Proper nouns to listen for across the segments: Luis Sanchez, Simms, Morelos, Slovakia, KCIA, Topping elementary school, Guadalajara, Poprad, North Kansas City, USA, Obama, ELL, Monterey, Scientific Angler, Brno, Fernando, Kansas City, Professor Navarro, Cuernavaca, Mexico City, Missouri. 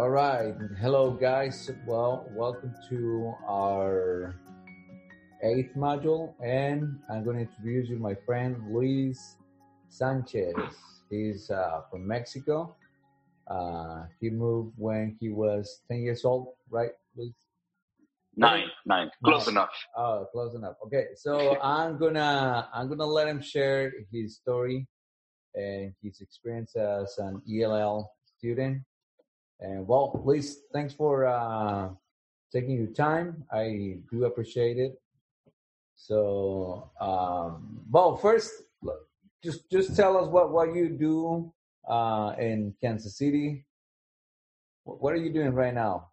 All right. Hello, guys. Well, welcome to our 8th module, and I'm going to introduce you my friend Luis Sanchez. He's from Mexico. He moved when he was 10 years old, right, Luis? Nine. Close enough. Oh, close enough. Okay, so I'm gonna let him share his story and his experience as an ELL student. And well, Luis, thanks for taking your time. I do appreciate it. So, well, first, just tell us what you do in Kansas City. What are you doing right now?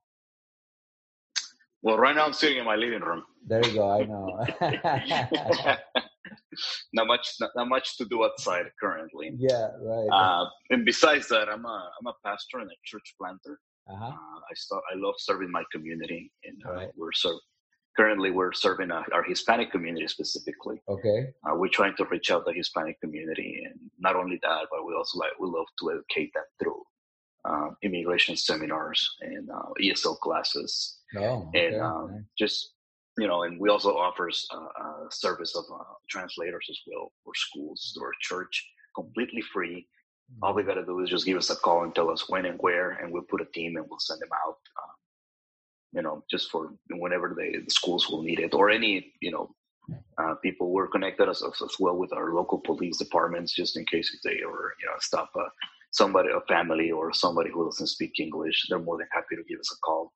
Well, right now I'm sitting in my living room. There you go. I know. Not much to do outside currently. Yeah, right. And besides that, I'm a pastor and a church planter. Uh-huh. I love serving my community, and right. We're serving our Hispanic community specifically. Okay. We're trying to reach out the Hispanic community, and not only that, but we love to educate them through immigration seminars and ESL classes. Oh, okay. And nice. And we also offers a service of translators as well for schools or church, completely free. Mm-hmm. All we got to do is just give us a call and tell us when and where, and we'll put a team and we'll send them out, just for whenever the schools will need it, or any, people were connected as well with our local police departments, just in case if they were, stop somebody, a family or somebody who doesn't speak English. They're more than happy to give us a call.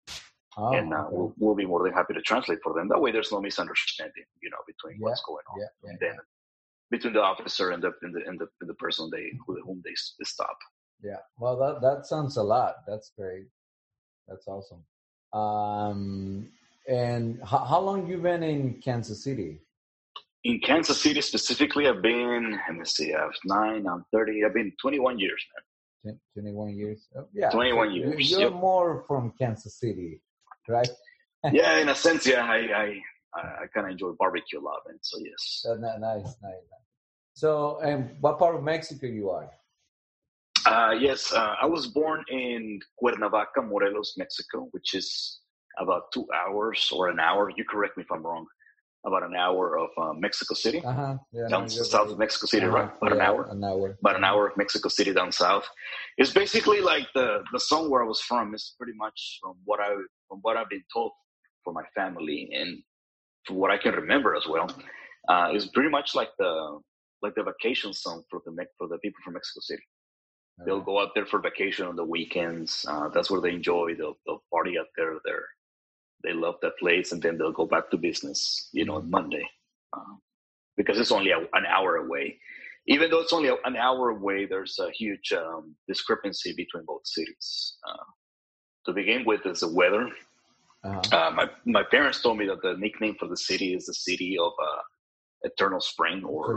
Oh, and okay. We'll be more than happy to translate for them. That way, there's no misunderstanding, between what's going on, and then between the officer and the person whom they stop. Yeah, well, that sounds a lot. That's great. That's awesome. And how long you been in Kansas City? In Kansas City specifically, I've been. Let me see. I was 9. I'm 30. I've been 21 years, man. 21 years. Oh, yeah. 21 years. You're more from Kansas City. Right? Yeah, in a sense, yeah. I kind of enjoy barbecue a lot, and so yes. Nice. So, what part of Mexico you are? Yes, I was born in Cuernavaca, Morelos, Mexico, which is about 2 hours or an hour. You correct me if I'm wrong. About an hour of Mexico City, yeah, down south of Mexico City, right? About an hour. About an hour of Mexico City down south. It's basically like the song where I was from. It's pretty much from what I've been told from my family and from what I can remember as well. It's pretty much like the vacation song for the people from Mexico City. Okay. They'll go out there for vacation on the weekends. That's where they enjoy. They'll party out there. They love that place, and then they'll go back to business, on Monday, because it's only an hour away. Even though it's only an hour away, there's a huge discrepancy between both cities. To begin with, is the weather. Uh-huh. My parents told me that the nickname for the city is the city of eternal spring, or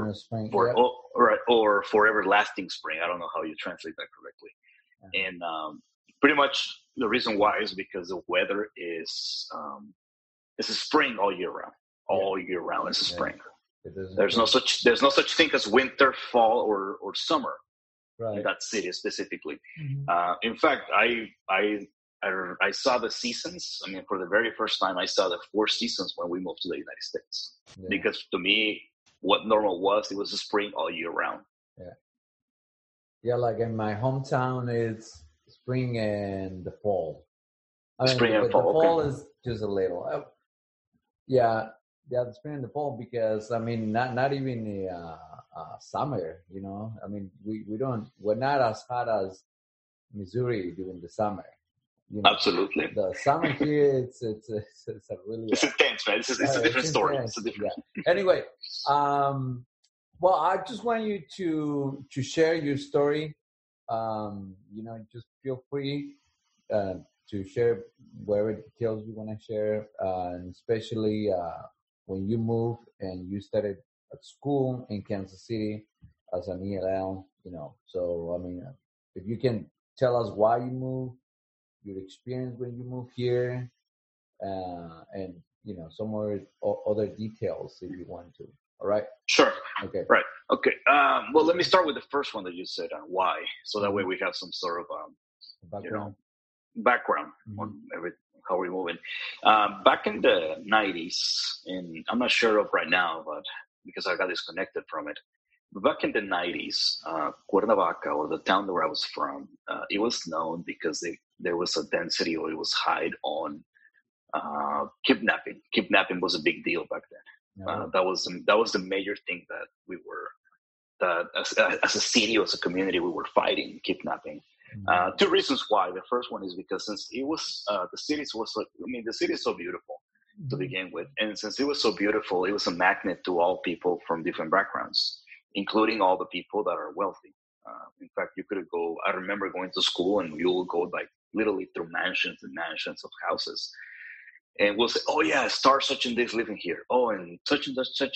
forever lasting spring. I don't know how you translate that correctly. Uh-huh. And pretty much the reason why is because the weather is it's a spring all year round. All year round it's a spring. There's no such thing as winter, fall, or summer in that city specifically. Mm-hmm. In fact, I saw the seasons. I mean, for the very first time, I saw the 4 seasons when we moved to the United States. Yeah. Because to me, what normal was, it was a spring all year round. Yeah. Yeah, like in my hometown, it's spring and the fall. The fall is just a little. The spring and the fall, because I mean, not even the summer. I mean, we're not as hot as Missouri during the summer. Absolutely. The summer here, it's a really. It's intense, man. It's a different story. It's a different. Yeah. Anyway, well, I just want you to share your story. Just feel free to share whatever details you want to share, and especially when you moved and you started at school in Kansas City as an ELL. So I mean, if you can tell us why you moved, your experience when you moved here, and some more other details if you want to. All right. Sure. Okay. Right. Okay. Well, let me start with the first one that you said on why, so that way we have some sort of, background on how we're moving. Back in the 90s, and I'm not sure of right now, but because I got disconnected from it. But back in the 90s, Cuernavaca, or the town where I was from, it was known because there was a density, or it was high on kidnapping. Kidnapping was a big deal back then. Yeah. That was the major thing that we were, that as a city, as a community, we were fighting kidnapping. Two reasons why. The first one is because since it was the city is so beautiful to begin with, and since it was so beautiful, it was a magnet to all people from different backgrounds, including all the people that are wealthy. In fact, you could go. I remember going to school, and you will go like literally through mansions and mansions of houses. And we'll say, oh, yeah, star such and this living here. Oh, and such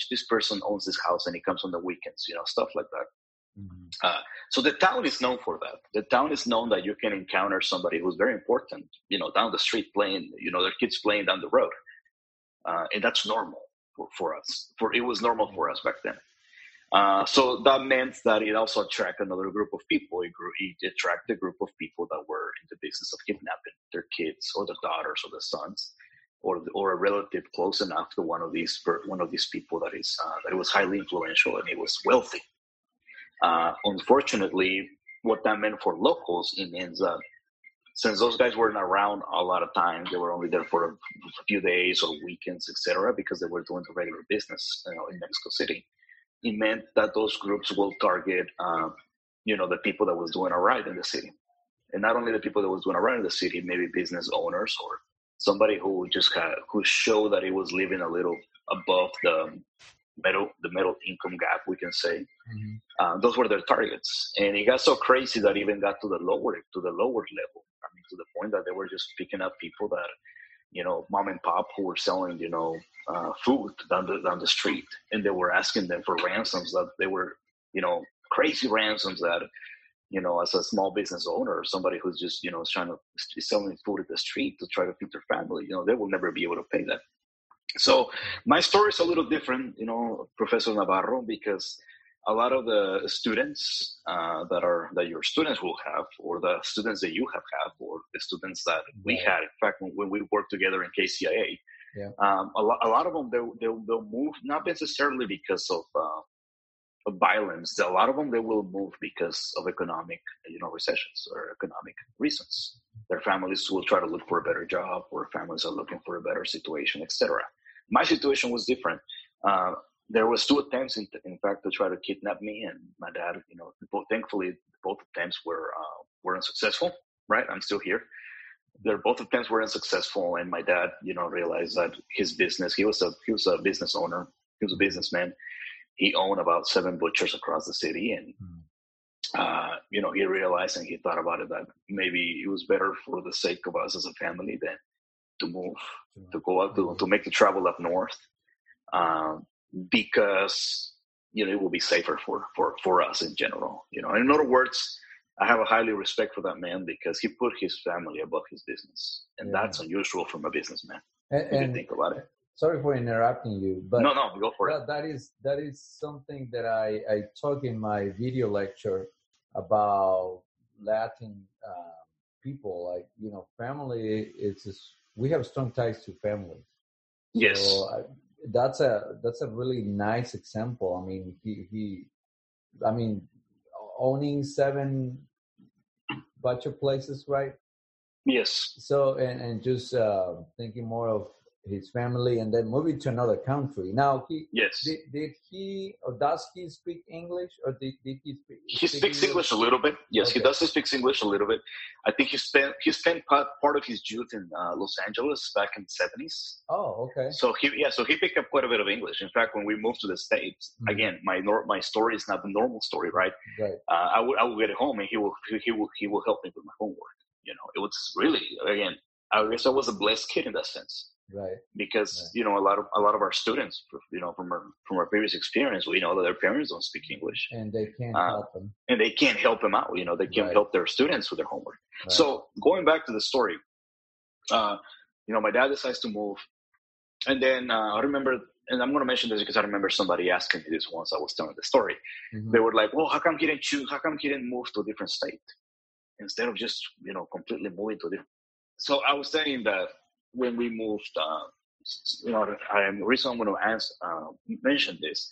this person owns this house, and he comes on the weekends, stuff like that. Mm-hmm. So the town is known for that. The town is known that you can encounter somebody who's very important, down the street playing, their kids playing down the road. And that's normal for us. It was normal for us back then. So that meant that it also attracted another group of people. It attracted a group of people that were in the business of kidnapping their kids or their daughters or their sons. Or a relative close enough to one of these people that was highly influential and it was wealthy. Unfortunately, what that meant for locals, it means that since those guys weren't around a lot of times, they were only there for a few days or weekends, etc., because they were doing the regular business, in Mexico City. It meant that those groups will target, the people that was doing all right in the city, and not only the people that was doing all right in the city, maybe business owners or somebody who showed that he was living a little above the middle income gap, we can say. Mm-hmm. Those were their targets, and it got so crazy that even got to the lower level. I mean, to the point that they were just picking up people that, mom and pop who were selling, food down the street, and they were asking them for ransoms that they were, crazy ransoms that. As a small business owner or somebody who's just, trying to be selling food at the street to try to feed their family, they will never be able to pay that. So my story is a little different, Professor Navarro, because a lot of the students that your students will have, or the students that you have, or the students that we had, in fact, when we worked together in KCIA, a lot of them, they'll move, not necessarily because of violence. A lot of them, they will move because of economic, recessions or economic reasons. Their families will try to look for a better job, or families are looking for a better situation, etc. My situation was different. There was two attempts, in fact, to try to kidnap me and my dad. Thankfully, both attempts were unsuccessful. Right, I'm still here. Both attempts were unsuccessful, and my dad, realized that his business. He was a business owner. He was a businessman. He owned about 7 butchers across the city, and he realized and he thought about it that maybe it was better for the sake of us as a family than to move, to go up to make the travel up north, because it will be safer for us in general. In other words, I have a highly respect for that man because he put his family above his business, and that's unusual from a businessman. If you think about it. Sorry for interrupting you, but no, go for it. That is something that I talk in my video lecture about Latin people. Like, family, we have strong ties to family. Yes. So that's a really nice example. I mean, he owning 7 butcher places, right? Yes. So, and just thinking more of his family, and then moving to another country. Now, did he or does he speak English, or did he speak? He speaks English a little bit. Yes, okay. He does. He speaks English a little bit. I think he spent part of his youth in Los Angeles back in the 70s. Oh, okay. So he picked up quite a bit of English. In fact, when we moved to the States, again, my story is not the normal story, right? Right. I would get home, and he will help me with my homework. It was really, again, I guess I was a blessed kid in that sense. Right. Because a lot of our students, from our previous experience, we know that their parents don't speak English, and they can't help them. And they can't help them out. They can't help their students with their homework. Right. So going back to the story, my dad decides to move, and then I remember, and I'm going to mention this because I remember somebody asking me this once. I was telling the story. Mm-hmm. They were like, "Well, how come he didn't choose? How come he didn't move to a different state instead of just completely moving to a different So I was saying that when we moved, the reason I'm going to mention this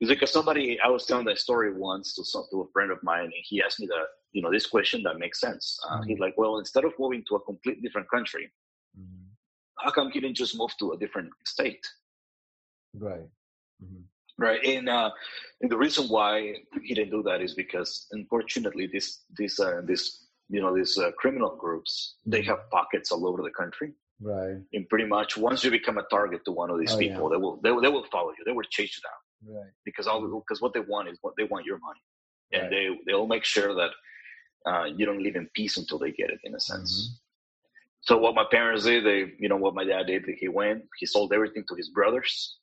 is because I was telling that story once to a friend of mine, and he asked me that, this question that makes sense. He's like, well, instead of moving to a completely different country, how come you didn't just move to a different state? Right. Mm-hmm. Right. And the reason why he didn't do that is because, unfortunately, these criminal groups, they have pockets all over the country. Right. And pretty much once you become a target to one of these people, yeah, they will follow you. They will chase you down. Right. Because what they want is your money, and they'll make sure that you don't live in peace until they get it, in a sense. Mm-hmm. So what my parents did, what my dad did, he went, he sold everything to his brothers,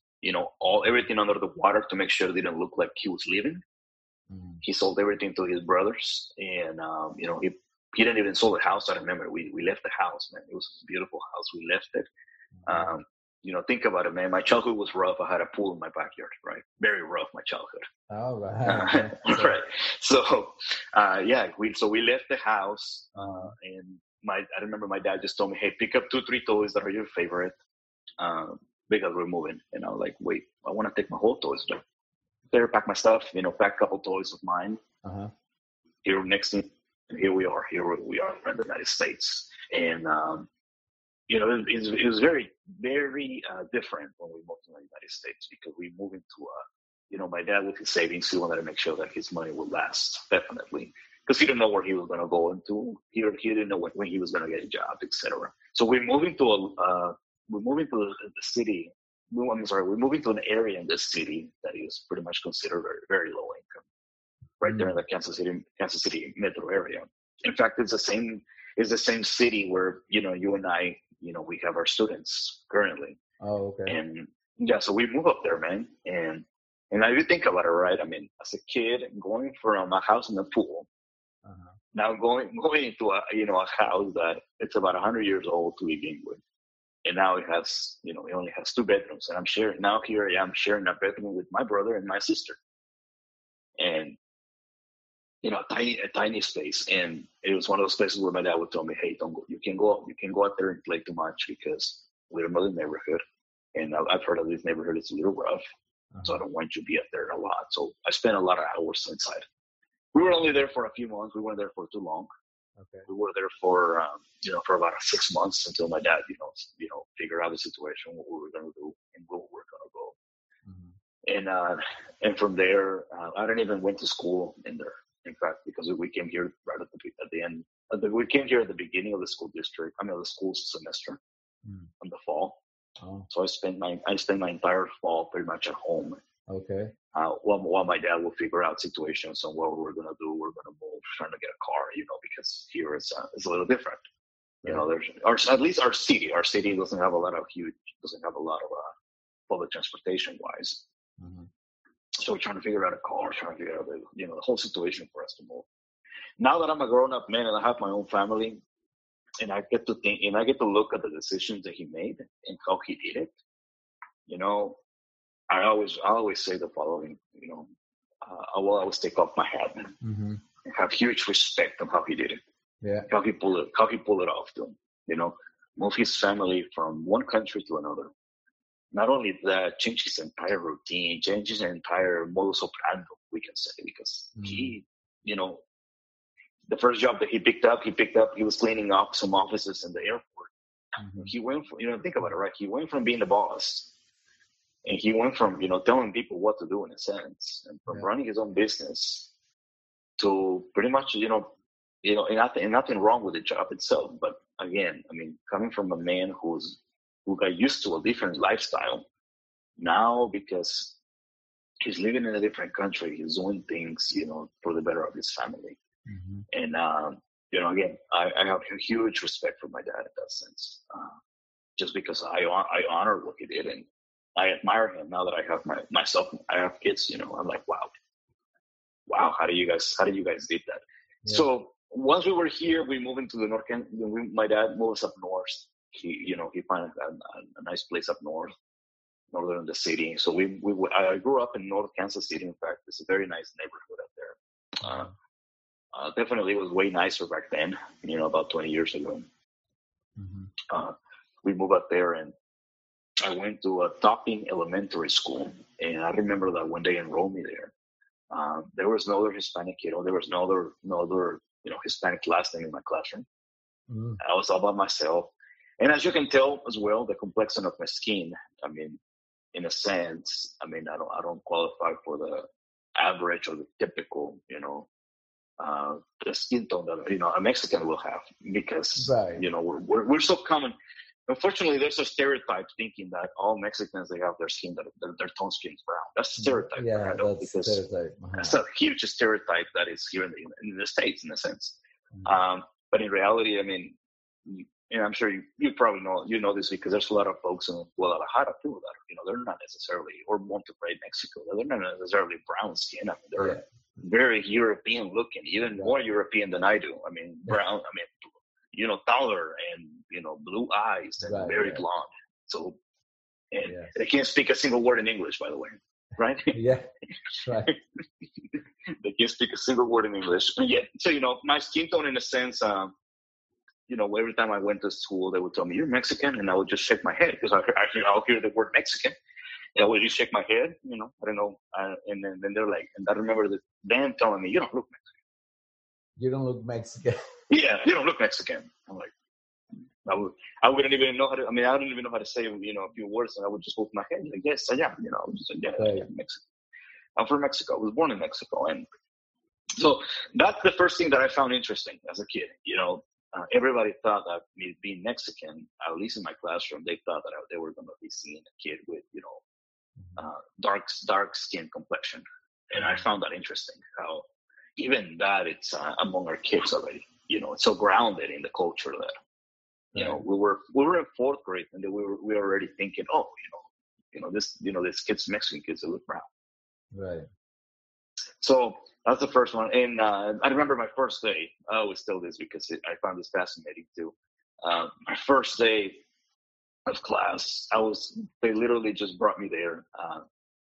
everything under the water to make sure it didn't look like he was leaving. Mm-hmm. He sold everything to his brothers, and he didn't even sell the house. I remember we left the house, man. It was a beautiful house. We left it. Mm-hmm. Think about it, man. My childhood was rough. I had a pool in my backyard, right? Very rough, my childhood. Oh, right. Right. So, we left the house, and I remember my dad just told me, hey, pick up 2-3 toys that are your favorite, because we're moving. And I was like, wait, I want to take my whole toys. Like, there, pack my stuff, pack a couple toys of mine. Uh-huh. Here, next thing, here we are in the United States. And, it was very, very different when we moved to the United States, because we moved into, my dad with his savings, he wanted to make sure that his money would last, definitely. Because he didn't know where he was going to go into. He didn't know when he was going to get a job, etc. So we're moving to the city. We're moving to an area in the city that is pretty much considered very, very low income, right? Mm-hmm. There in the Kansas City metro area. In fact, it's the same city where you and I, we have our students currently. Oh, okay. And yeah, so we move up there, man. And I do think about it, right? I mean, as a kid, going from a house in the pool. Uh-huh. Now going into a house that it's about 100 years old to begin with, and now it has it only has 2 bedrooms, and I'm sharing a bedroom with my brother and my sister, and a tiny space, and it was one of those places where my dad would tell me, hey, don't go, you can go out there and play too much because we're in another neighborhood, and I've heard of this neighborhood, it's a little rough, uh-huh. So I don't want you to be out there a lot. So I spent a lot of hours inside. We were only there for a few months. We weren't there for too long. Okay. We were there for for about 6 months until my dad figured out the situation, what we were going to do, and where we were going to go. Mm-hmm. And from there, I didn't even went to school in there. In fact, because we came here right we came here at the beginning of the school district. I mean, the school semester, in the fall. Oh. So I spent my entire fall pretty much at home. Okay. While my dad will figure out situations on what we're gonna do, we're gonna move, trying to get a car, because here it's a little different. Right. At least our city doesn't have a lot of public transportation wise. Mm-hmm. So we're trying to figure out a car, trying to figure out the whole situation for us to move. Now that I'm a grown up man and I have my own family, and I get to think and I get to look at the decisions that he made and how he did it, I always say the following, I will always take off my hat, mm-hmm. and have huge respect on how he did it, how he pulled it off, to move his family from one country to another. Not only that, change his entire routine, change his entire modus operandi, we can say, because mm-hmm. The first job that he picked up, he was cleaning up some offices in the airport. Mm-hmm. He went from, think about it, right? He went from being the boss. And he went from, telling people what to do in a sense, and from running his own business to pretty much, and nothing wrong with the job itself. But again, I mean, coming from a man who got used to a different lifestyle, now because he's living in a different country, he's doing things, for the better of his family. Mm-hmm. And, again, I have a huge respect for my dad in that sense, just because I honor what he did, and I admire him. Now that I have myself, I have kids, I'm like, wow, how do you guys did that? Yeah. So once we were here, we moved into the North. My dad moved us up north. He found a nice place up north, northern in the city. So I grew up in North Kansas City. In fact, it's a very nice neighborhood up there. Definitely was way nicer back then, about 20 years ago. Mm-hmm. We moved up there, and I went to a Topping elementary school, and I remember that when they enrolled me there, there was no other Hispanic kid, or there was no other Hispanic last name in my classroom. Mm. I was all by myself, and as you can tell as well, the complexion of my skin. I mean, in a sense, I don't qualify for the average or the typical, the skin tone that a Mexican will have, because we're so common. Unfortunately, there's a stereotype thinking that all Mexicans, they have their skin, their tone skin is brown. That's a stereotype. Yeah, stereotype. Uh-huh. That's a huge stereotype that is here in the States, in a sense. Mm-hmm. But in reality, I'm sure you probably know this, because there's a lot of folks in Guadalajara too that they're not necessarily, or Monterey, Mexico, they're not necessarily brown skin. They're very European looking, even more European than I do. Brown. Taller and blue eyes and blonde. So, and they can't speak a single word in English, by the way, right? Yeah, right. They can't speak a single word in English. But my skin tone, in a sense, every time I went to school, they would tell me, "You're Mexican," and I would just shake my head, because I'll hear the word Mexican, and I would just shake my head. I don't know. And then they're like, and I remember them telling me, "You don't look Mexican. You don't look Mexican." Yeah, you don't look Mexican. I'm like, I wouldn't even know how to. I don't even know how to say a few words, and I would just hold my head like, "Yes, I am." I was just like, "Yeah, right. I'm from Mexico. I was born in Mexico," and so that's the first thing that I found interesting as a kid. Everybody thought that me being Mexican, at least in my classroom, they thought that they were going to be seeing a kid with dark skin complexion, and I found that interesting. How even that it's among our kids already. It's so grounded in the culture that we were in fourth grade, and we were already thinking, this kid's Mexican kids, they look brown. Right. So that's the first one, and I remember my first day. I always tell this because I found this fascinating too. My first day of class, they literally just brought me there,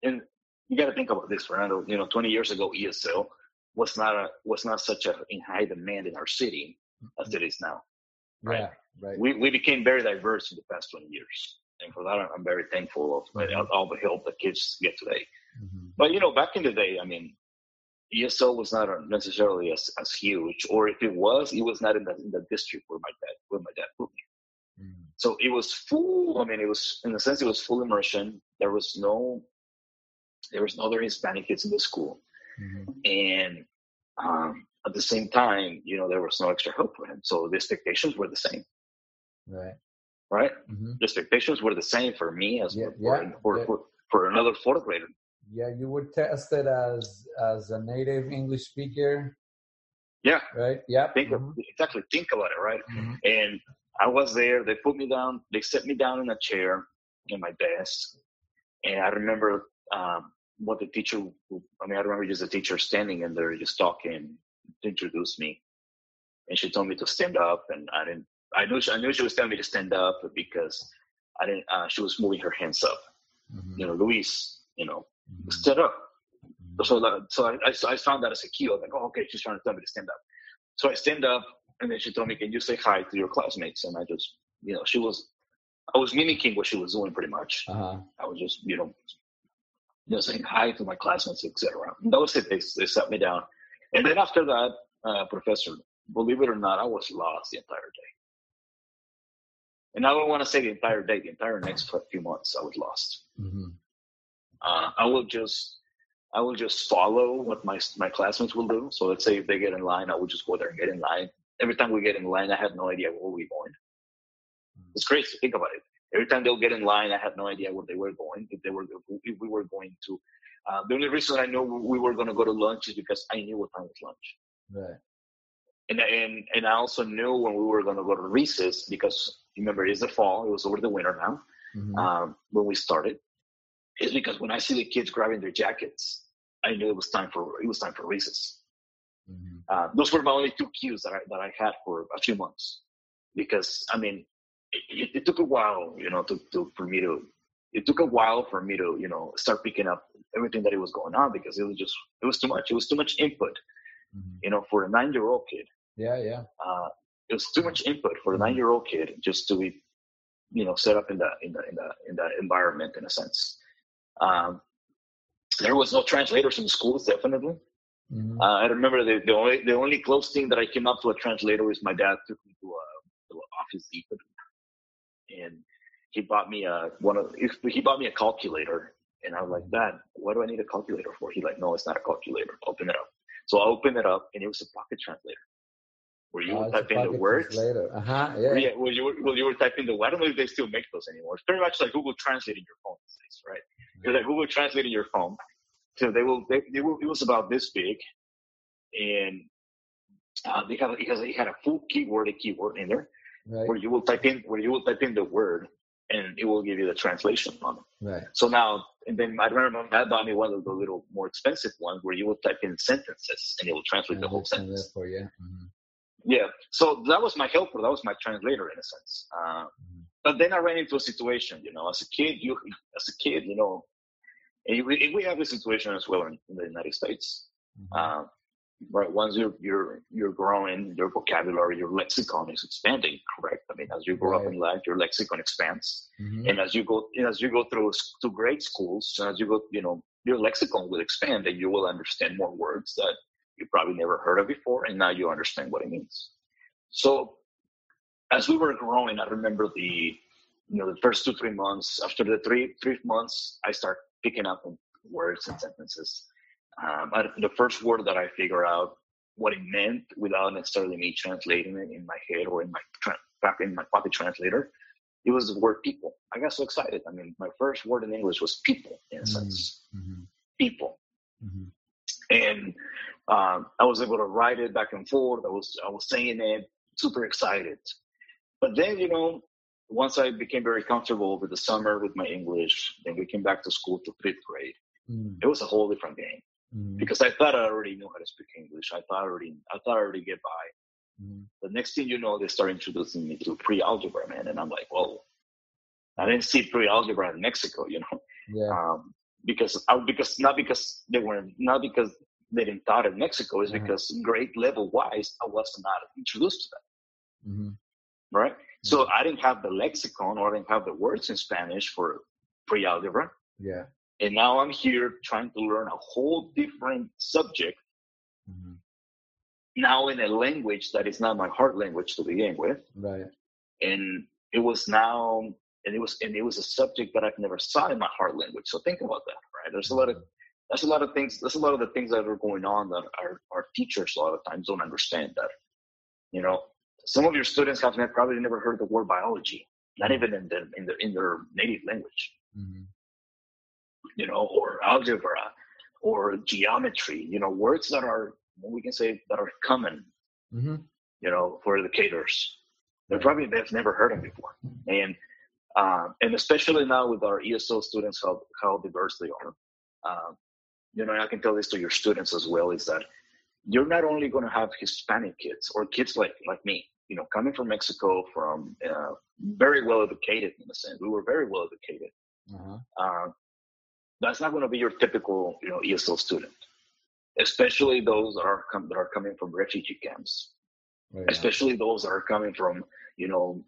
and you got to think about this, Fernando. 20 years ago, ESL was not such a in high demand in our city as it is now. Right. Yeah, right. We became very diverse in the past 20 years. And for that, I'm very thankful of all the help that kids get today. Mm-hmm. But, back in the day, ESL was not necessarily as huge, or if it was not in the district where my dad put me. Mm-hmm. So it was full. It was, in a sense, it was full immersion. There was no other Hispanic kids in the school. Mm-hmm. And at the same time, there was no extra help for him. So the expectations were the same. Right? Mm-hmm. The expectations were the same for me as for another fourth grader. Yeah, you were tested as a native English speaker. Yeah. Right? Yeah. Exactly. Think about it, right? Mm-hmm. And I was there. They put me down. They set me down in a chair in my desk. And I remember what the teacher, I remember just the teacher standing in there, just talking, introduced me. And she told me to stand up. And I knew she was telling me to stand up because she was moving her hands up. Mm-hmm. Luis, mm-hmm. stand up. Mm-hmm. So I found that as a cue. I was like, oh, okay, she's trying to tell me to stand up. So I stand up, and then she told me, can you say hi to your classmates? And I just, I was mimicking what she was doing pretty much. Uh-huh. I was just, saying hi to my classmates, etc. That was it. They sat me down. And then after that, Professor, believe it or not, I was lost the entire day. And I don't want to say the entire day, the entire next few months, I was lost. Mm-hmm. I will just follow what my classmates will do. So let's say if they get in line, I will just go there and get in line. Every time we get in line, I had no idea where we were going. It's crazy to think about it. Every time they'll get in line, I had no idea where they were going. If we were going to, the only reason I know we were going to go to lunch is because I knew what time was lunch. Right. And I also knew when we were going to go to recess because remember it is the fall. It was over the winter now. Mm-hmm. When we started, it's because when I see the kids grabbing their jackets, I knew it was time for recess. Mm-hmm. Those were my only two cues that I had for a few months, because it took a while, for me to start picking up everything that it was going on, because it was too much input, mm-hmm. For a 9-year-old kid. Yeah. it was too much input for a 9-year-old kid just to be, you know, set up in that environment in a sense. There was no translators in the schools, definitely. Mm-hmm. I remember the only close thing that I came up to a translator was my dad took me to a little office and he bought me a calculator, and I was like, Dad, what do I need a calculator for? He like, no, it's not a calculator. Open it up. So I opened it up, and it was a pocket translator. Where you would type in the words. Uh-huh, yeah. Yeah, well, you were typing the word. I don't know if they still make those anymore. It's pretty much like Google Translate in your phone, right? Mm-hmm. It's like Google Translate in your phone. So it was about this big, and because it had a full keyword in there, right. where you will type in the word, and it will give you the translation on it. Right. So now, and then I remember that bought me one of the little more expensive ones where you will type in sentences, and it will translate the whole sentence. Therefore, yeah. Mm-hmm. Yeah, so that was my helper. That was my translator in a sense. But then I ran into a situation, you know, as a kid, and we have this situation as well in the United States. Mm-hmm. Right, once you're growing, your vocabulary, your lexicon is expanding. Correct. I mean, as you grow up in life, your lexicon expands, mm-hmm. and as you go through to grade schools, as you go, you know, your lexicon will expand, and you will understand more words that you probably never heard of before, and now you understand what it means. So as we were growing, I remember the first 2-3 months. After the three months, I start picking up on words and sentences. The first word that I figure out what it meant without necessarily me translating it in my head or in my pocket translator, it was the word people. I got so excited. I mean, my first word in English was people, in a sense. Mm-hmm. People. Mm-hmm. And I was able to write it back and forth. I was saying it, super excited. But then, you know, once I became very comfortable over the summer with my English, then we came back to school to 5th grade. Mm. It was a whole different game because I thought I already knew how to speak English. I thought I already get by. Mm. The next thing you know, they start introducing me to pre-algebra, man. And I'm like, whoa, I didn't see pre-algebra in Mexico, you know. Yeah. Because they didn't thought in Mexico, is because grade level wise I was not introduced to that. Mm-hmm. Right? Mm-hmm. So I didn't have the lexicon, or I didn't have the words in Spanish for pre-algebra. Yeah. And now I'm here trying to learn a whole different subject. Mm-hmm. Now in a language that is not my heart language to begin with. Right. And it was a subject that I've never saw in my heart language. So think about that, right? That's a lot of the things that are going on that our teachers a lot of times don't understand that. You know, some of your students have probably never heard the word biology, not even in their native language. Mm-hmm. You know, or algebra, or geometry. You know, words that are we can say common. Mm-hmm. You know, for educators, they've never heard them before, and especially now with our ESL students, how diverse they are. You know, I can tell this to your students as well, is that you're not only going to have Hispanic kids or kids like me, you know, coming from Mexico, from very well educated in a sense. We were very well educated. Uh-huh. That's not going to be your typical, you know, ESL student, especially those that are coming from refugee camps. Oh, yeah. Especially those that are coming from, you know,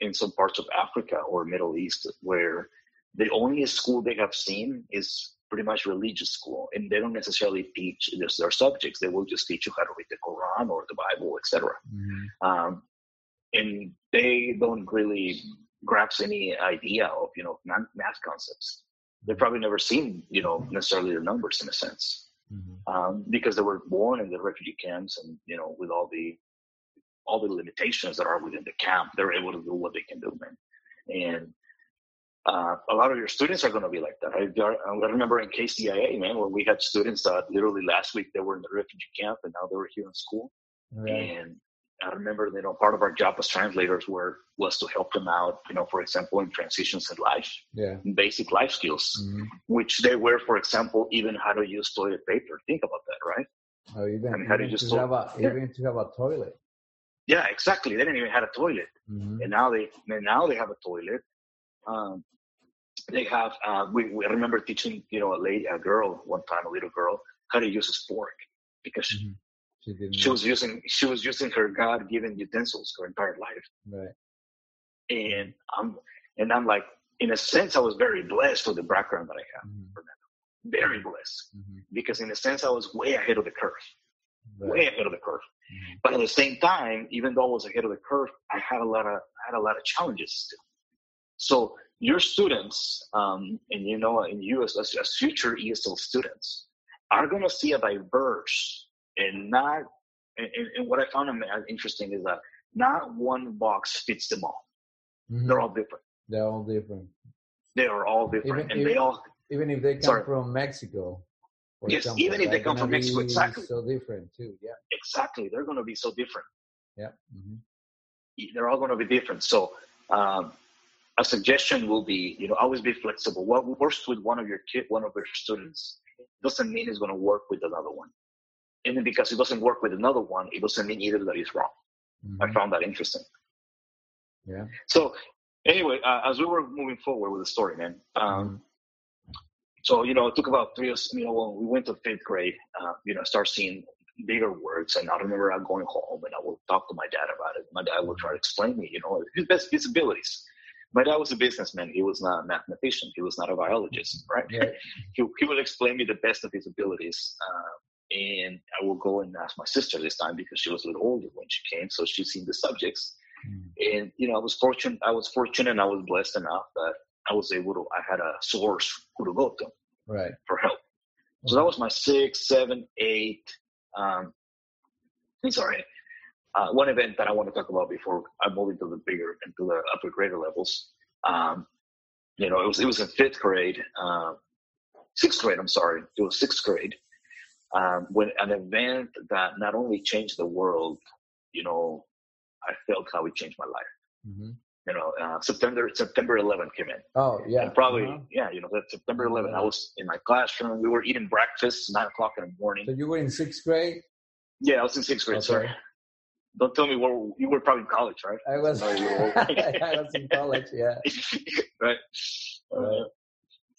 in some parts of Africa or Middle East, where the only school they have seen is pretty much religious school, and they don't necessarily teach their subjects. They will just teach you how to read the Quran or the Bible, etc. Mm-hmm. And they don't really grasp any idea of, you know, math concepts. They've probably never seen, you know, necessarily the numbers in a sense, mm-hmm. Because they were born in the refugee camps, and, you know, with all the limitations that are within the camp, they're able to do what they can do, man. And a lot of your students are going to be like that. I remember in KCIA, man, when we had students that literally last week they were in the refugee camp, and now they were here in school. Right. And I remember, you know, part of our job as translators was to help them out, you know, for example, in transitions in life, in basic life skills, mm-hmm. which they were, for example, even how to use toilet paper. Think about that, right? Oh, even to have a toilet. Yeah, exactly. They didn't even have a toilet, mm-hmm. and now they have a toilet. They have. We remember teaching, you know, a little girl one time, how to use a fork, because mm-hmm. She was using her God-given utensils her entire life. Right. And I'm like, in a sense, I was very blessed with the background that I have. Mm-hmm. Very blessed. Mm-hmm. Because in a sense, I was way ahead of the curve. Right. Way ahead of the curve. Mm-hmm. But at the same time, even though I was ahead of the curve, I had a lot of challenges still. So your students, and you know, in you as future ESL students, are going to see a diverse and not. And what I found interesting is that not one box fits them all. Mm-hmm. They're all different. They are all different, and they all. Even if they come from Mexico. Yes, example, even if they come from Mexico, exactly. So different too. Yeah. Exactly, they're going to be so different. Yeah. Mm-hmm. They're all going to be different. So. A suggestion will be, you know, always be flexible. What works with one of your students doesn't mean it's going to work with another one. And then because it doesn't work with another one, it doesn't mean either that it's wrong. Mm-hmm. I found that interesting. Yeah. So anyway, as we were moving forward with the story, man. So, you know, it took about 3 years, you know, when we went to fifth grade, you know, start seeing bigger words. And I remember I going home and I will talk to my dad about it. My dad will try to explain to me, you know, his best abilities. My dad was a businessman. He was not a mathematician. He was not a biologist, right? Yeah. He would explain me the best of his abilities. And I will go and ask my sister this time because she was a little older when she came. So she's seen the subjects. Mm. And, you know, I was fortunate and I was blessed enough that I had a source who to go to for help. Okay. So that was my 6, 7, 8. It's all right. One event that I want to talk about before I move into the bigger and to the upper grader levels, you know, it was in sixth grade, when an event that not only changed the world, you know, I felt how it changed my life. Mm-hmm. You know, September 11th came in. Oh yeah, and probably you know, that September 11th. I was in my classroom. We were eating breakfast, 9 o'clock in the morning. So you were in sixth grade? Yeah, I was in sixth grade. Okay. Sorry. Don't tell me where you were. Probably in college, right? I was. I was in college, yeah. Right.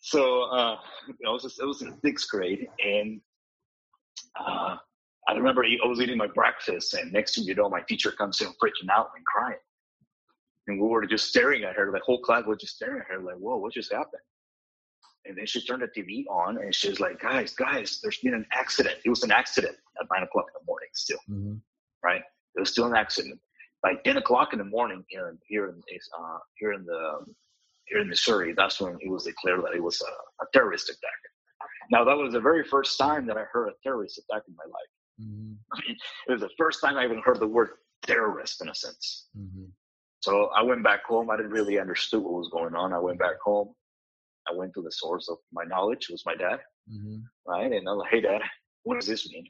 So I was in sixth grade, and I remember I was eating my breakfast, and next thing you know, my teacher comes in freaking out and crying, and we were just staring at her. The whole class was just staring at her, like, "Whoa, what just happened?" And then she turned the TV on, and she's like, "Guys, there's been an accident. It was an accident at 9 o'clock in the morning, still, mm-hmm. right?" It was still an accident. By 10 o'clock in the morning here in Missouri, that's when it was declared that it was a terrorist attack. Now, that was the very first time that I heard a terrorist attack in my life. Mm-hmm. I mean, it was the first time I even heard the word terrorist, in a sense. Mm-hmm. So I went back home. I didn't really understand what was going on. I went back home. I went to the source of my knowledge. It was my dad. Mm-hmm. Right? And I'm like, "Hey, Dad, what does this mean?"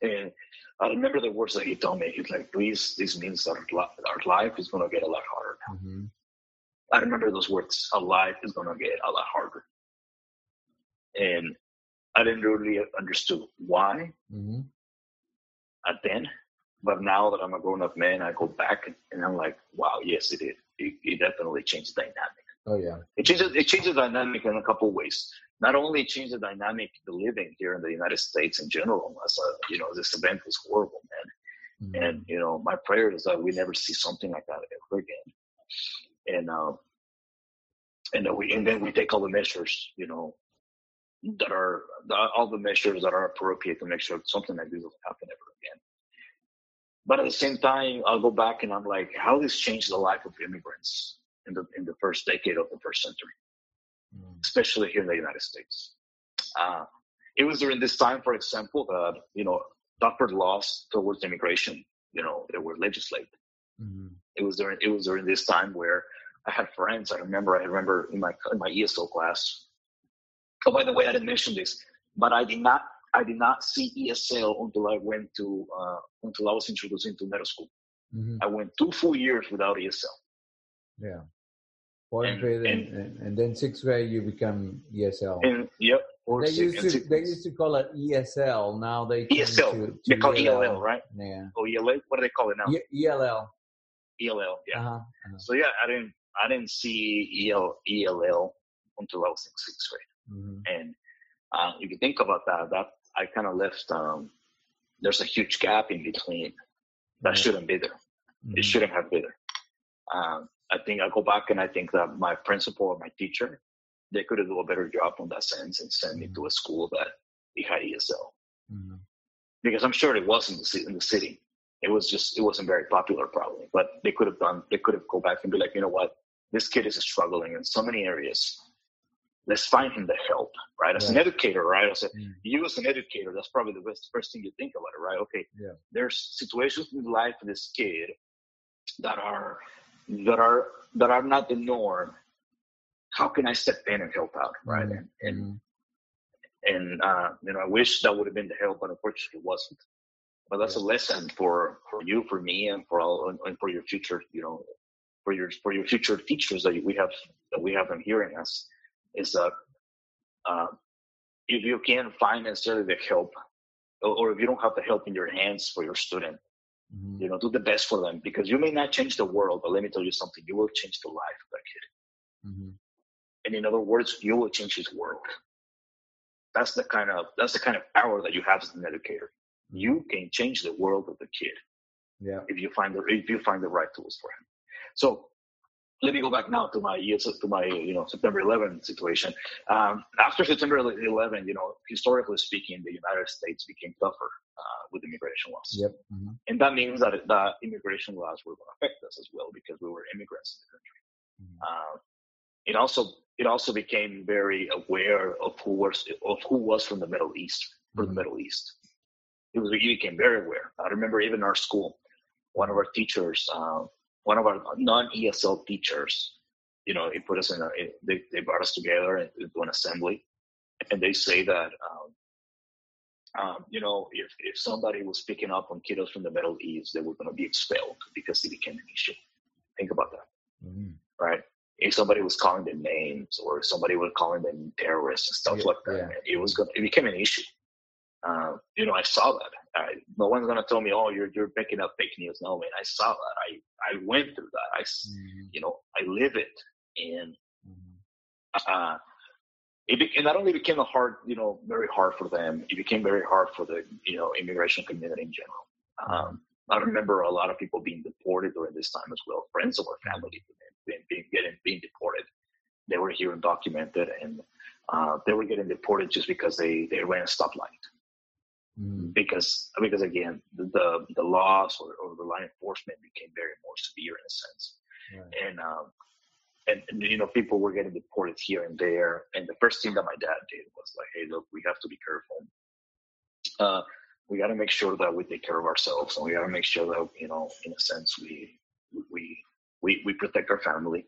And I remember the words that he told me. He's like, "Please, this means that our life is going to get a lot harder now." Mm-hmm. I remember those words. Our life is going to get a lot harder. And I didn't really understand why mm-hmm. then. But now that I'm a grown-up man, I go back and I'm like, wow, yes, it did. It definitely changed the dynamic. Oh, yeah. It changes the dynamic in a couple of ways. Not only changed the dynamic of living here in the United States in general, you know, this event was horrible, man. Mm-hmm. And, you know, my prayer is that we never see something like that ever again. And then we take all the measures, you know, that are appropriate to make sure something like this doesn't happen ever again. But at the same time, I'll go back and I'm like, how this changed the life of immigrants in the first decade of the first century. Especially here in the United States. It was during this time, for example, that, you know, tougher laws towards immigration, you know, they were legislated. Mm-hmm. It was during this time where I had friends. I remember in my ESL class. Oh, by the way, I didn't mention this, but I did not see ESL until I went to until I was introduced into middle school. Mm-hmm. I went 2 full years without ESL. Yeah. Fourth grade, and then sixth grade you become ESL. And, yep. They used to call it ESL. Now they ESL. They call it ELL, right? Yeah. Oh, ELL. What do they call it now? ELL. ELL. Yeah. Uh-huh. So yeah, I didn't see ELL until I was in sixth grade. Mm-hmm. And if you think about that, I kind of left there's a huge gap in between that shouldn't be there. It shouldn't have been there. I think I go back and I think that my principal or my teacher, they could do a better job on that sense and send me to a school that it had ESL. Because I'm sure it was in the city. It wasn't very popular probably, but they could have go back and be like, you know what, this kid is struggling in so many areas. Let's find him the help, right? As an educator, right? You as an educator, that's probably the first thing you think about it, right? Okay, there's situations in life for this kid that are not the norm. How can I step in and help out, right? And you know, I wish that would have been the help, but unfortunately it wasn't. But that's a lesson for you, for me, and for all, and for your future, you know, for your future teachers that we have them hearing us, is that if you can't find necessarily the help, or if you don't have the help in your hands for your student, you know, do the best for them, because you may not change the world, but let me tell you something, you will change the life of that kid. And in other words, you will change his world. That's the kind of power that you have as an educator. You can change the world of the kid. If you find the right tools for him. So let me go back now to my you know, September 11 situation. After September 11, you know, historically speaking, the United States became tougher with immigration laws. And that means that the immigration laws were going to affect us as well, because we were immigrants in the country. It also became very aware of who was from the Middle East. He became very aware. I remember even our school, one of our teachers, one of our non-ESL teachers, you know, he put us in. They brought us together into an assembly, and they say that, you know, if somebody was picking up on kiddos from the Middle East, they were going to be expelled because it became an issue. Think about that, right? If somebody was calling them names, or if somebody was calling them terrorists and stuff like that, it became an issue. You know, I saw that. No one's gonna tell me, "Oh, you're picking up fake news." No, man, I saw that. I went through that. You know, I live it, and it not only became very hard for them. It became very hard for the immigration community in general. I remember a lot of people being deported during this time as well. Friends of our family being deported. They were here and documented, and they were getting deported just because they ran a stoplight. Because again, the laws or the law enforcement became very more severe in a sense, and you know, people were getting deported here and there. And the first thing that my dad did was like, "Hey, look, we have to be careful. We got to make sure that we take care of ourselves, and we got to make sure that, you know, in a sense, we protect our family.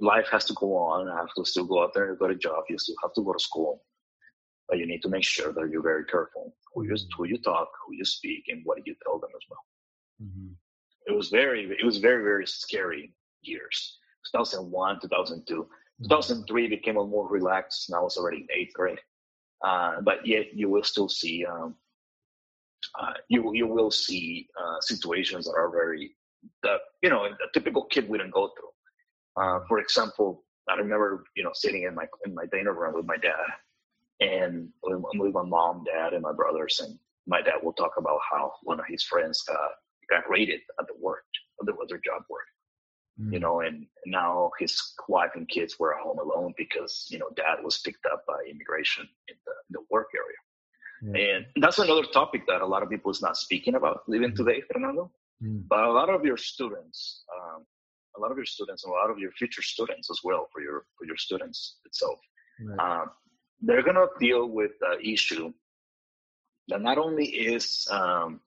Life has to go on. I have to still go out there and got a job. You still have to go to school." But you need to make sure that you're very careful who you talk, who you speak, and what you tell them as well. It was very, very scary years. 2001, 2002, 2003 became a more relaxed. And I was already in eighth grade, but yet you will still see situations that are very a typical kid wouldn't go through. For example, I remember sitting in my dinner room with my dad. And with my mom, dad, and my brothers, and my dad will talk about how one of his friends got raided at the work, at their job work, and now his wife and kids were at home alone because, dad was picked up by immigration in the work area. And that's another topic that a lot of people is not speaking about even today, Fernando. But a lot of your students, and a lot of your future students as well, for your students itself, they're going to deal with an issue that not only is an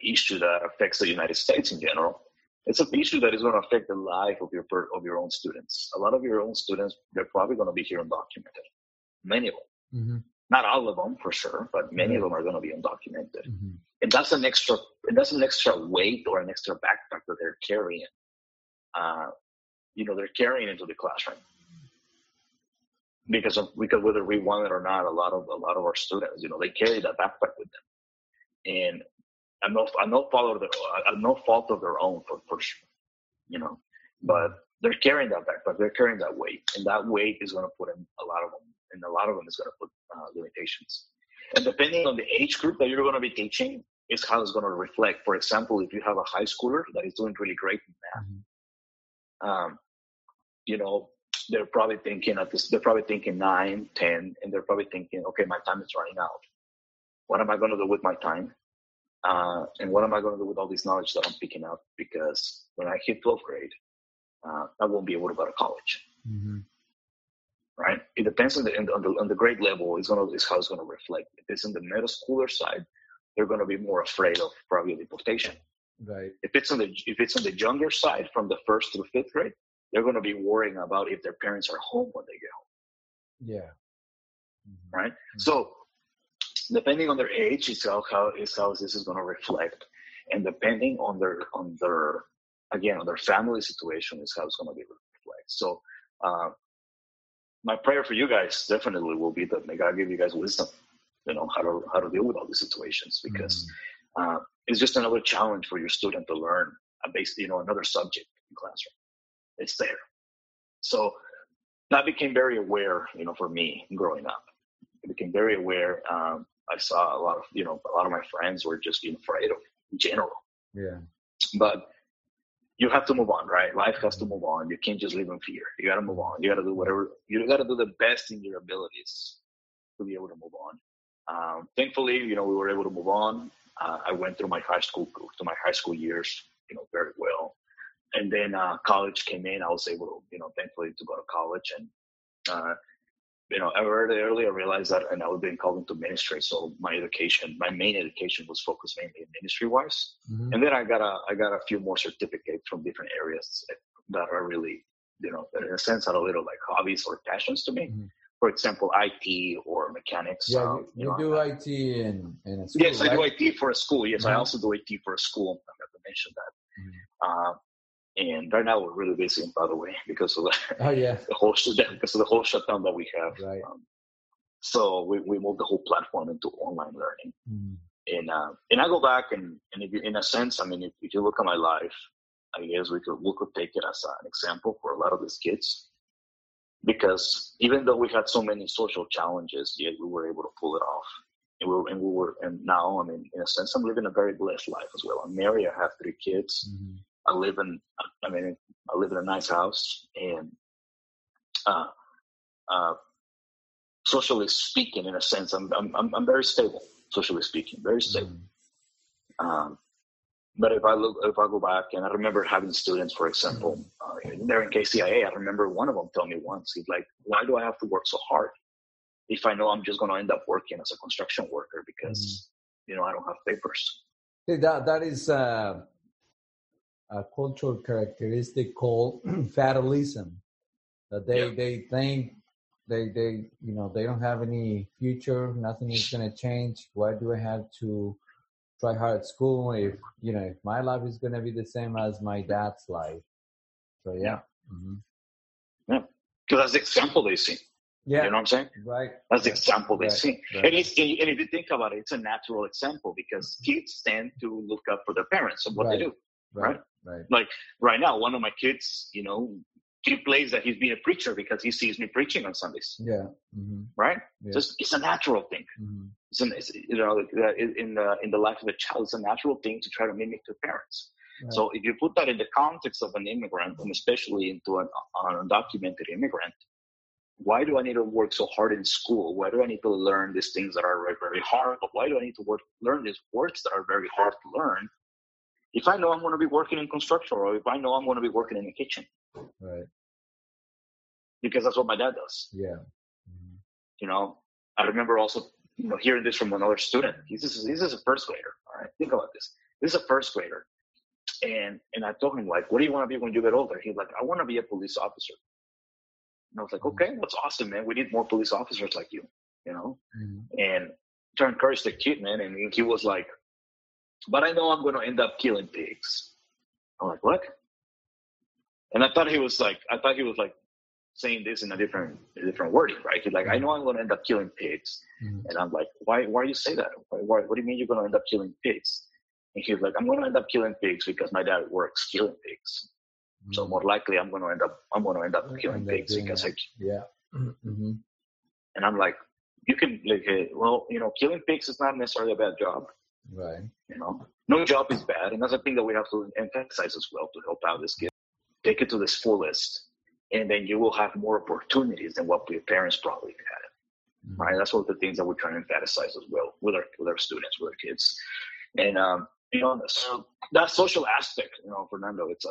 issue that affects the United States in general. It's an issue that is going to affect the life of your own students. A lot of your own students, they're probably going to be here undocumented. Many of them, not all of them for sure, but many of them are going to be undocumented, and that's an extra weight or an extra backpack that they're carrying. They're carrying into the classroom because whether we want it or not, a lot of our students, they carry that backpack with them, and at no fault of their own for sure, but they're carrying that backpack, they're carrying that weight, and that weight is going to put in a lot of them and a lot of them is going to put limitations. And depending on the age group that you're going to be teaching is how it's going to reflect. For example, if you have a high schooler that is doing really great in math, you know, they're probably thinking at this, they're probably thinking 9, 10, and they're probably thinking, okay, my time is running out. What am I going to do with my time? And what am I going to do with all this knowledge that I'm picking up? Because when I hit 12th grade, I won't be able to go to college. Right? It depends on the grade level. Is how it's going to reflect. If it's in the middle schooler side, they're going to be more afraid of probably deportation. Right. If it's on the younger side, from the 1st through 5th grade, they're going to be worrying about if their parents are home when they get home. Yeah. Right. So depending on their age, it's how this is going to reflect, and depending on their family situation is how it's going to be reflect. So my prayer for you guys definitely will be that may God give you guys wisdom, you know, how to deal with all these situations, because it's just another challenge for your student to learn another subject in classroom. It's there. So that became very aware, you know, for me growing up. I became very aware. I saw a lot of my friends were just being afraid of in general. Yeah. But you have to move on, right? Life has to move on. You can't just live in fear. You got to move on. You got to do whatever. You got to do the best in your abilities to be able to move on. Thankfully, you know, we were able to move on. I went through my high school years, you know, very well. And then college came in. I was able to, you know, thankfully to go to college. And, you know, early I realized that, and I was being called into ministry. So my main education was focused mainly in ministry-wise. And then I got a few more certificates from different areas that are really, you know, in a sense, are a little like hobbies or passions to me. For example, IT or mechanics. Yeah, you do IT in a school. Yes, right? I do IT for a school. Yes, I also do IT for a school. I have to mention that. And right now we're really busy, by the way, because of the whole shutdown that we have. Right. So we moved the whole platform into online learning. And I go back and if you, in a sense, I mean, if you look at my life, I guess we could take it as an example for a lot of these kids, because even though we had so many social challenges, yet we were able to pull it off. And now, I mean, in a sense, I'm living a very blessed life as well. I'm married. I have 3 kids. I live in a nice house, and socially speaking, in a sense, I'm very stable. Socially speaking, very stable. But if I go back, and I remember having students, for example, they're in KCIA. I remember one of them tell me once, he's like, "Why do I have to work so hard if I know I'm just going to end up working as a construction worker because you know I don't have papers?" See, that is. A cultural characteristic called fatalism, that they think they don't have any future, nothing is going to change. Why do I have to try hard at school if my life is going to be the same as my dad's life? So because that's the example they see. Yeah, you know what I'm saying? Right. That's the example they see. Right. And if you think about it, it's a natural example because kids tend to look up for their parents and what they do. Right. Like right now, one of my kids, you know, he plays that he's being a preacher because he sees me preaching on Sundays. Yeah. Mm-hmm. Right. Yeah. So it's a natural thing. In the life of a child, it's a natural thing to try to mimic their parents. Right. So if you put that in the context of an immigrant, and especially into an undocumented immigrant, why do I need to work so hard in school? Why do I need to learn these things that are very hard? But why do I need to learn these words that are very hard to learn? If I know I'm going to be working in construction, or if I know I'm going to be working in the kitchen, right? Because that's what my dad does. Yeah. Mm-hmm. You know, I remember also, you know, hearing this from another student. This is a first grader. All right, think about this. This is a first grader, and I told him, like, what do you want to be when you get older? He's like, I want to be a police officer. And I was like, okay, that's awesome, man. We need more police officers like you. You know, and to encourage the kid, man, and he was like, but I know I'm going to end up killing pigs. I'm like, what? And I thought he was like saying this in a different wording, right? He's like, I know I'm going to end up killing pigs. And I'm like, why you say that? Why, what do you mean you're going to end up killing pigs? And he's like, I'm going to end up killing pigs because my dad works killing pigs. So more likely I'm going to end up killing pigs because I, yeah. Mm-hmm. And I'm like, you can, like, well, you know, killing pigs is not necessarily a bad job. Right. You know, no job is bad. And that's a thing that we have to emphasize as well to help out this kid. Take it to this fullest, and then you will have more opportunities than what your parents probably had. Mm-hmm. Right. That's one of the things that we're trying to emphasize as well with our students, with our kids. And, you know, so that social aspect, you know, Fernando, it's a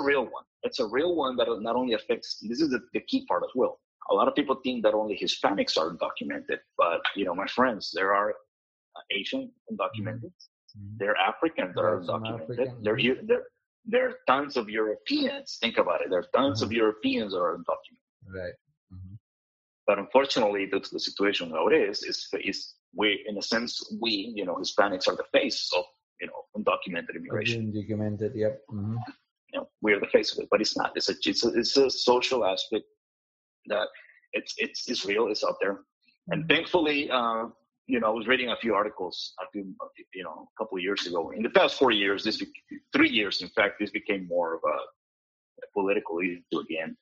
real one. It's a real one that not only affects, this is the key part as well. A lot of people think that only Hispanics are undocumented, but, you know, my friends, there are Asian undocumented, mm-hmm. there are Africans that are undocumented, there are tons of Europeans, think about it, there are tons mm-hmm. of Europeans that are undocumented. Right. Mm-hmm. But unfortunately, that's the situation how it is we, in a sense, we, you know, Hispanics are the face of, you know, undocumented immigration. Undocumented, yep. Mm-hmm. You know, we are the face of it, but it's not. It's a social aspect that it's real. It's out there, and thankfully, you know, I was reading a couple of years ago. In the past 4 years, 3 years, in fact, this became more of a political issue again,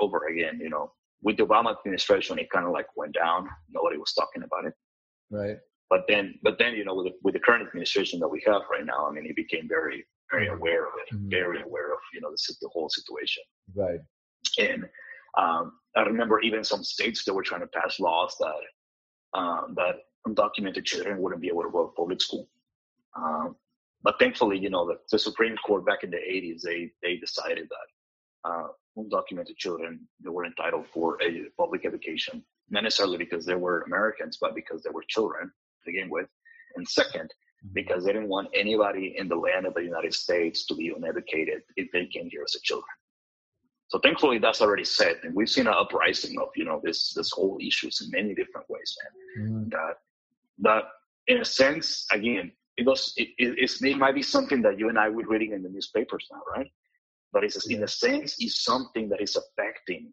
over again. You know, with the Obama administration, it kind of like went down. Nobody was talking about it. Right. But then, you know, with the current administration that we have right now, I mean, he became very, very aware of it, very aware of, you know, the whole situation. Right. And I remember even some states that were trying to pass laws that undocumented children wouldn't be able to go to public school. But thankfully, you know, the Supreme Court back in the 80s, they decided that undocumented children, they were entitled for a public education. Not necessarily because they were Americans, but because they were children to begin with. And second, because they didn't want anybody in the land of the United States to be uneducated if they came here as a children. So thankfully, that's already said. And we've seen an uprising of, you know, this whole issues in many different ways, man. Mm-hmm. That in a sense, again, it might be something that you and I were reading in the newspapers now, right? But it's in a sense, it's something that is affecting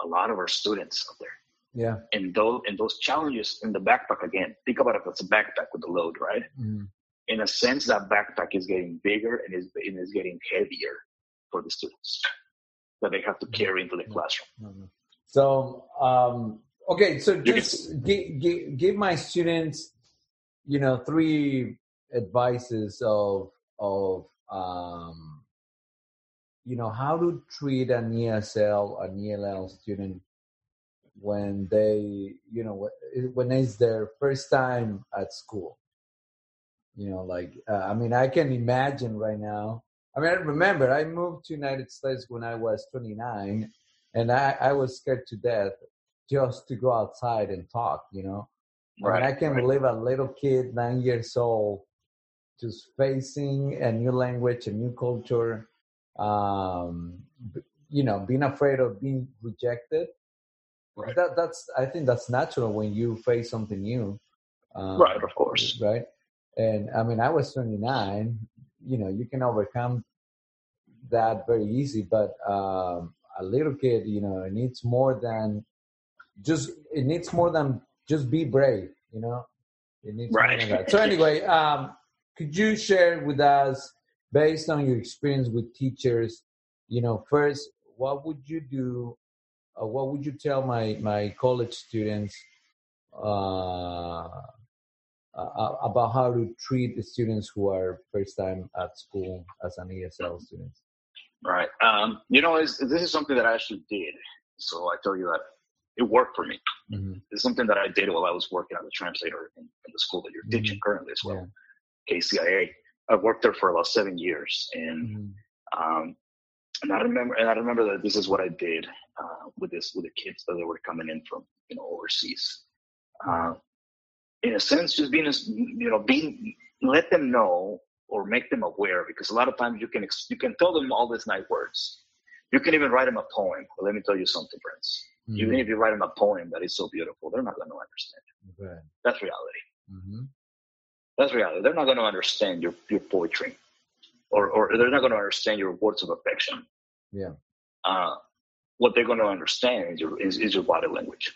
a lot of our students out there. Yeah, and those challenges in the backpack again. Think about it as a backpack with a load, right? Mm. In a sense, that backpack is getting bigger and is getting heavier for the students that they have to carry into the classroom. Mm-hmm. So, okay, so just give my students, you know, 3 advices of you know, how to treat an ESL, an ELL student when they, you know, when it's their first time at school. You know, like, I mean, I can imagine right now. I mean, I remember I moved to United States when I was 29, and I was scared to death just to go outside and talk, you know. Right, I mean, I can't believe a little kid, 9 years old, just facing a new language, a new culture, you know, being afraid of being rejected. Right. I think that's natural when you face something new. Right, of course. Right. And I mean, I was 29, you know, you can overcome that very easy, but a little kid, you know, it needs more than just be brave, you know, it needs more than that. So anyway, could you share with us, based on your experience with teachers, you know, first, what would you do? What would you tell my college students about how to treat the students who are first time at school as an ESL student? Right. You know, this is something that I actually did. So I tell you that it worked for me. Mm-hmm. It's something that I did while I was working as a translator in the school that you're teaching currently as well, KCIA. I worked there for about 7 years, and I remember that this is what I did with the kids that they were coming in from, you know, overseas. In a sense, just let them know or make them aware, because a lot of times you can tell them all these nice words. You can even write them a poem. But let me tell you something, friends. Mm-hmm. Even if you write them a poem that is so beautiful, they're not going to understand it. Okay. That's reality. Mm-hmm. That's reality. They're not going to understand your poetry. Or they're not going to understand your words of affection. Yeah. What they're going to understand is your body language.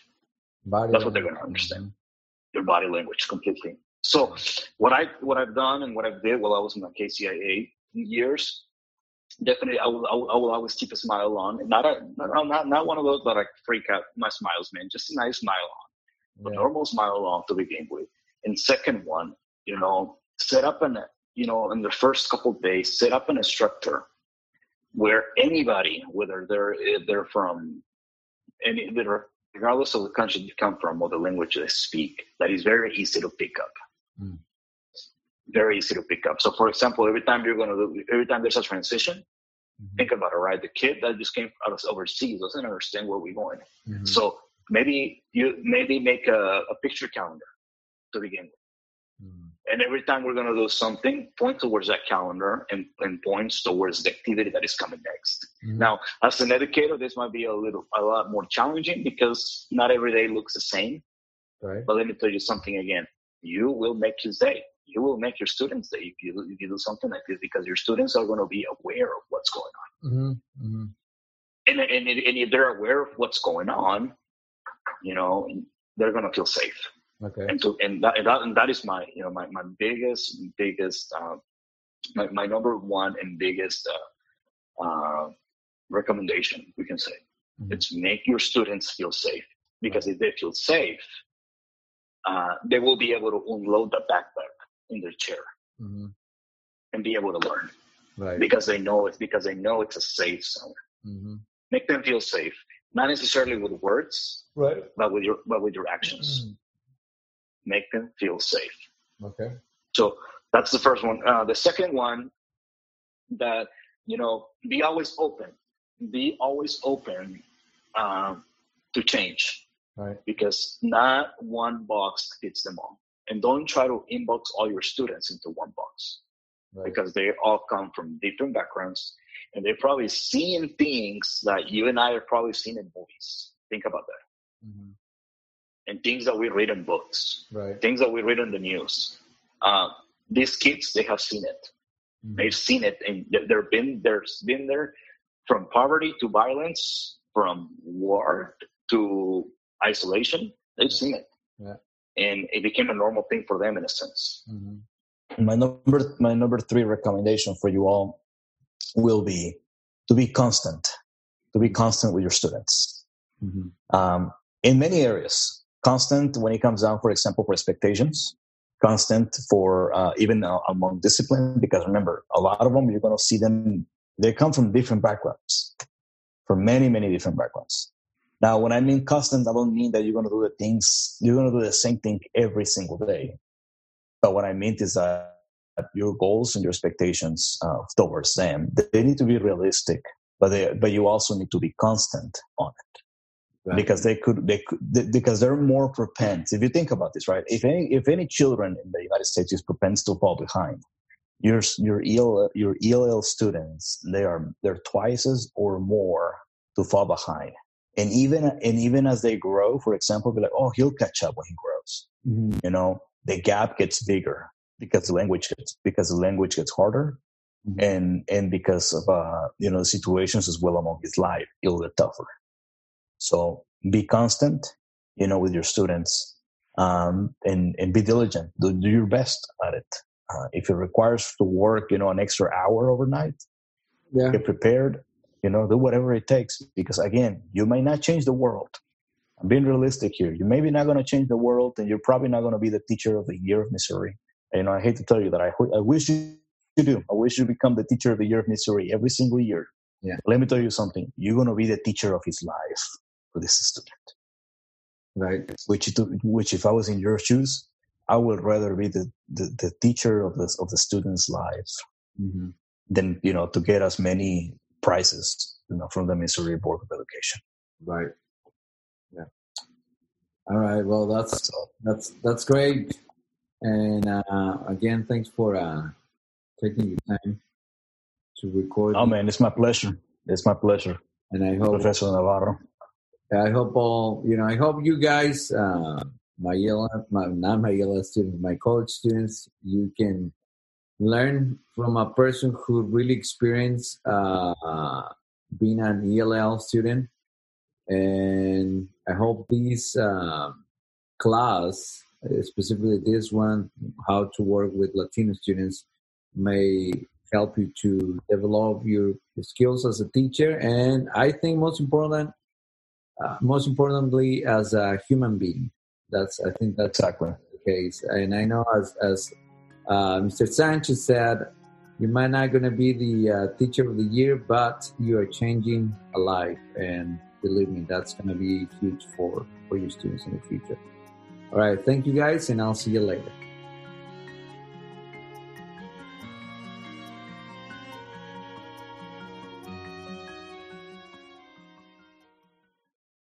That's what they're going to understand. Your body language completely. So what I've done and what I did while I was in my KCIA years definitely I will always keep a smile on. Not one of those that I freak out my smiles, man. Just a nice smile on, a normal smile on to begin with. And second one, set up in the first couple of days, set up an instructor where anybody, whether they're from any, regardless of the country you come from or the language they speak, that is very easy to pick up. Mm. Very easy to pick up. So, for example, every time there's a transition, mm-hmm. think about it, right? The kid that just came out of overseas doesn't understand where we're going. Mm-hmm. So maybe make a picture calendar to begin with. Mm-hmm. And every time we're going to do something, point towards that calendar and points towards the activity that is coming next. Mm-hmm. Now, as an educator, this might be a lot more challenging because not every day looks the same. Right. But let me tell you something again. You will make his day. You will make your students day if you do something like this, because your students are going to be aware of what's going on. Mm-hmm. Mm-hmm. And if they're aware of what's going on, they're going to feel safe. Okay. And that is my my biggest number one and biggest recommendation, we can say. Mm-hmm. It's make your students feel safe, because if they feel safe, they will be able to unload the backpack in their chair mm-hmm. and be able to learn, right? Because they know it's a safe zone. Mm-hmm. Make them feel safe, not necessarily with words, right? But with your actions. Mm-hmm. Make them feel safe. Okay. So that's the first one. The second one, that, be always open. Be always open to change. Right. Because not one box fits them all. And don't try to inbox all your students into one box. Right. Because they all come from different backgrounds. And they're probably seeing things that you and I have probably seen in movies. Think about that. Mm-hmm. And things that we read in books, right? Things that we read on the news. These kids, they have seen it. Mm-hmm. They've seen it, and they've been there, from poverty to violence, from war to isolation. They've seen it, and it became a normal thing for them in a sense. Mm-hmm. My number three recommendation for you all will be to be constant, with your students. Mm-hmm. In many areas. Constant when it comes down, for example, for expectations. Constant for even among discipline, because remember, a lot of them, you're going to see them, they come from different backgrounds, from many, many different backgrounds. Now, when I mean constant, I don't mean that you're going to do the same thing every single day. But what I mean is that your goals and your expectations towards them, they need to be realistic, but you also need to be constant on it. Right. Because because they're more propensed. If you think about this, right? If any children in the United States is propensed to fall behind, your ELL students, they're twice as or more to fall behind. And even as they grow, for example, be like, oh, he'll catch up when he grows. Mm-hmm. The gap gets bigger because the language gets harder, mm-hmm. and because of the situations as well among his life, it'll get tougher. So be constant, with your students, and be diligent. Do your best at it. If it requires to work, an extra hour overnight, get prepared, do whatever it takes. Because again, you may not change the world. I'm being realistic here. You're maybe not going to change the world, and you're probably not going to be the teacher of the year of Missouri. I hate to tell you that. I wish you do. I wish you become the teacher of the year of Missouri every single year. Yeah. Let me tell you something. You're going to be the teacher of his life for this student, right? Which, if I was in your shoes, I would rather be the teacher of the student's life, mm-hmm. than to get as many prizes from the Missouri Board of Education, right? Yeah. All right. Well, that's great. And again, thanks for taking the time to record. Oh man, it's my pleasure. And I hope Professor Navarro. I hope you guys, my college students, you can learn from a person who really experienced being an ELL student. And I hope this class, specifically this one, how to work with Latino students, may help you to develop your skills as a teacher, and I think most importantly, as a human being. I think that's exactly the case. And I know, as Mr. Sanchez said, you might not going to be the teacher of the year, but you are changing a life, and believe me, that's going to be huge for your students in the future. All right, thank you guys, and I'll see you later.